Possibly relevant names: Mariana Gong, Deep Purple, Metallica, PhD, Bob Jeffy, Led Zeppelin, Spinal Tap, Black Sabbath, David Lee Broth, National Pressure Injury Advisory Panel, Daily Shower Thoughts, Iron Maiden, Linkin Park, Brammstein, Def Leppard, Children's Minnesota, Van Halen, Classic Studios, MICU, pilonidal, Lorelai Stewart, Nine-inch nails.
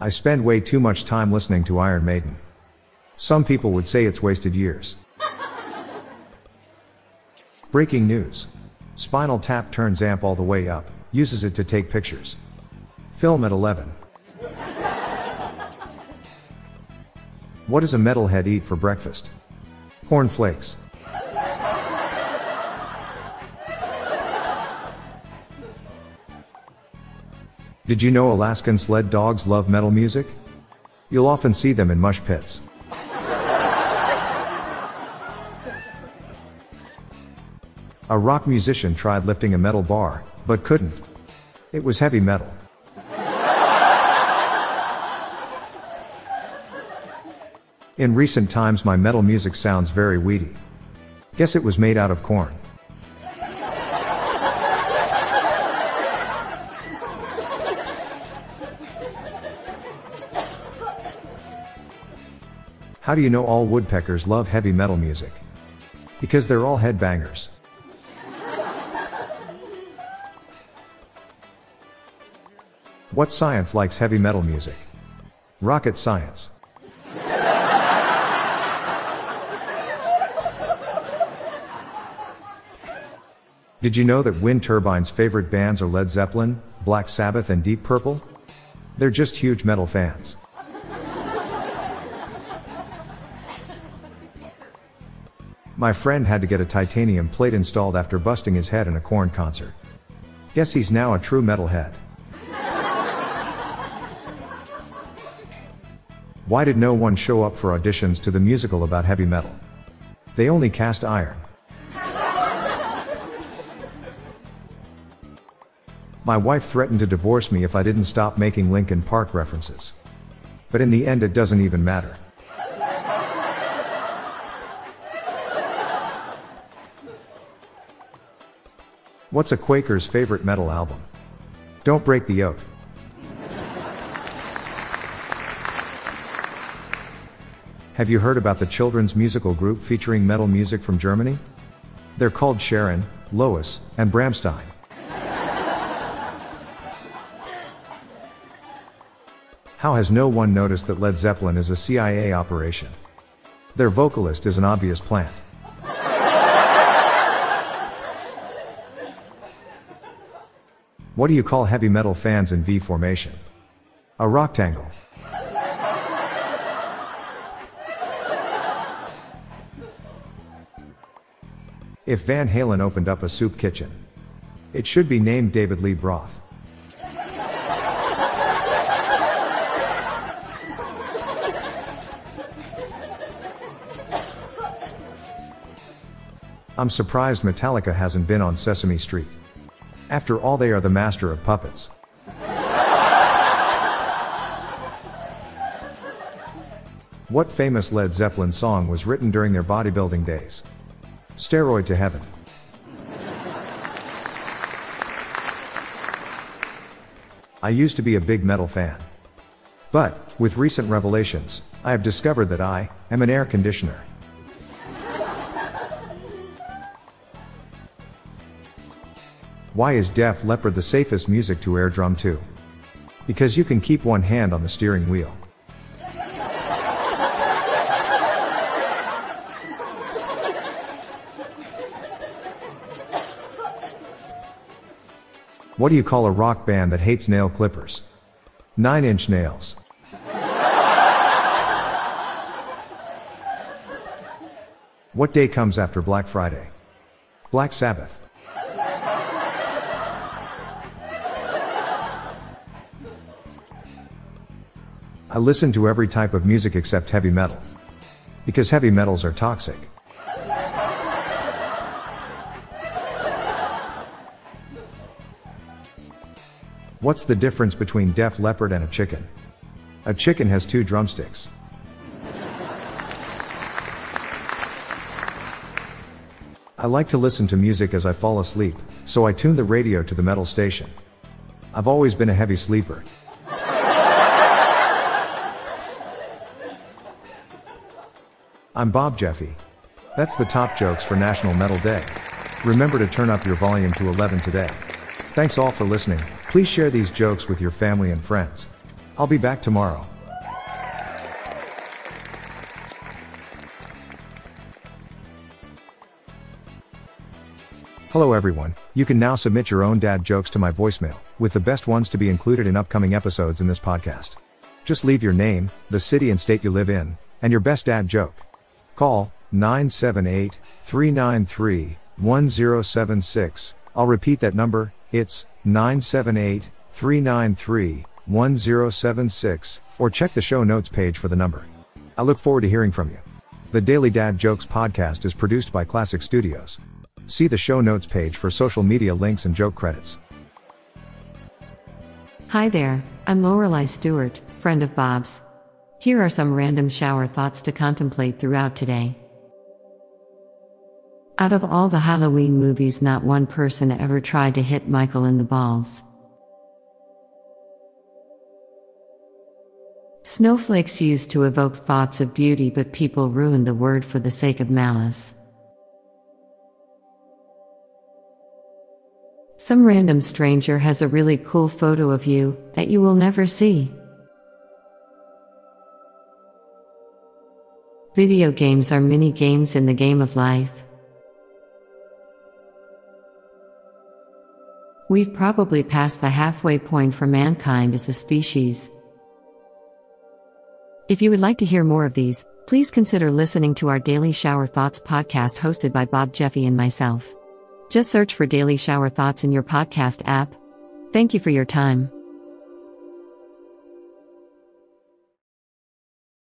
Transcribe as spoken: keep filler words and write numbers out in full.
I spend way too much time listening to Iron Maiden. Some people would say it's wasted years. Breaking news. Spinal Tap turns amp all the way up, uses it to take pictures. Film at eleven. What does a metalhead eat for breakfast? Corn flakes. Did you know Alaskan sled dogs love metal music? You'll often see them in mush pits. A rock musician tried lifting a metal bar, but couldn't. It was heavy metal. In recent times my metal music sounds very weedy. Guess it was made out of corn. How do you know all woodpeckers love heavy metal music? Because they're all headbangers. What science likes heavy metal music? Rocket science. Did you know that wind turbines' favorite bands are Led Zeppelin, Black Sabbath and Deep Purple? They're just huge metal fans. My friend had to get a titanium plate installed after busting his head in a corn concert. Guess he's now a true metalhead. Why did no one show up for auditions to the musical about heavy metal? They only cast iron. My wife threatened to divorce me if I didn't stop making Linkin Park references. But in the end it doesn't even matter. What's a Quaker's favorite metal album? Don't Break the Oat. Have you heard about the children's musical group featuring metal music from Germany? They're called Sharon, Lois, and Brammstein. How has no one noticed that Led Zeppelin is a C I A operation? Their vocalist is an obvious plant. What do you call heavy metal fans in V formation? A rocktangle. If Van Halen opened up a soup kitchen, it should be named David Lee Broth. I'm surprised Metallica hasn't been on Sesame Street. After all, they are the master of puppets. What famous Led Zeppelin song was written during their bodybuilding days? Steroid to Heaven. I used to be a big metal fan. But, with recent revelations, I have discovered that I am an air conditioner. Why is Def Leppard the safest music to air drum to? Because you can keep one hand on the steering wheel. What do you call a rock band that hates nail clippers? Nine-inch nails. What day comes after Black Friday? Black Sabbath. I listen to every type of music except heavy metal. Because heavy metals are toxic. What's the difference between Def Leppard and a chicken? A chicken has two drumsticks. I like to listen to music as I fall asleep, so I tune the radio to the metal station. I've always been a heavy sleeper. I'm Bob Jeffy. That's the top jokes for National Metal Day. Remember to turn up your volume to eleven today. Thanks all for listening. Please share these jokes with your family and friends. I'll be back tomorrow. Hello everyone, you can now submit your own dad jokes to my voicemail, with the best ones to be included in upcoming episodes in this podcast. Just leave your name, the city and state you live in, and your best dad joke. Call nine seven eight, three nine three, one zero seven six. I'll repeat that number, it's nine seven eight, three nine three, one zero seven six, or check the show notes page for the number. I look forward to hearing from you. The Daily Dad Jokes podcast is produced by Classic Studios. See the show notes page for social media links and joke credits. Hi there, I'm Lorelai Stewart, friend of Bob's. Here are some random shower thoughts to contemplate throughout today. Out of all the Halloween movies, not one person ever tried to hit Michael in the balls. Snowflakes used to evoke thoughts of beauty, but people ruined the word for the sake of malice. Some random stranger has a really cool photo of you that you will never see. Video games are mini games in the game of life. We've probably passed the halfway point for mankind as a species. If you would like to hear more of these, please consider listening to our Daily Shower Thoughts podcast hosted by Bob Jeffy and myself. Just search for Daily Shower Thoughts in your podcast app. Thank you for your time.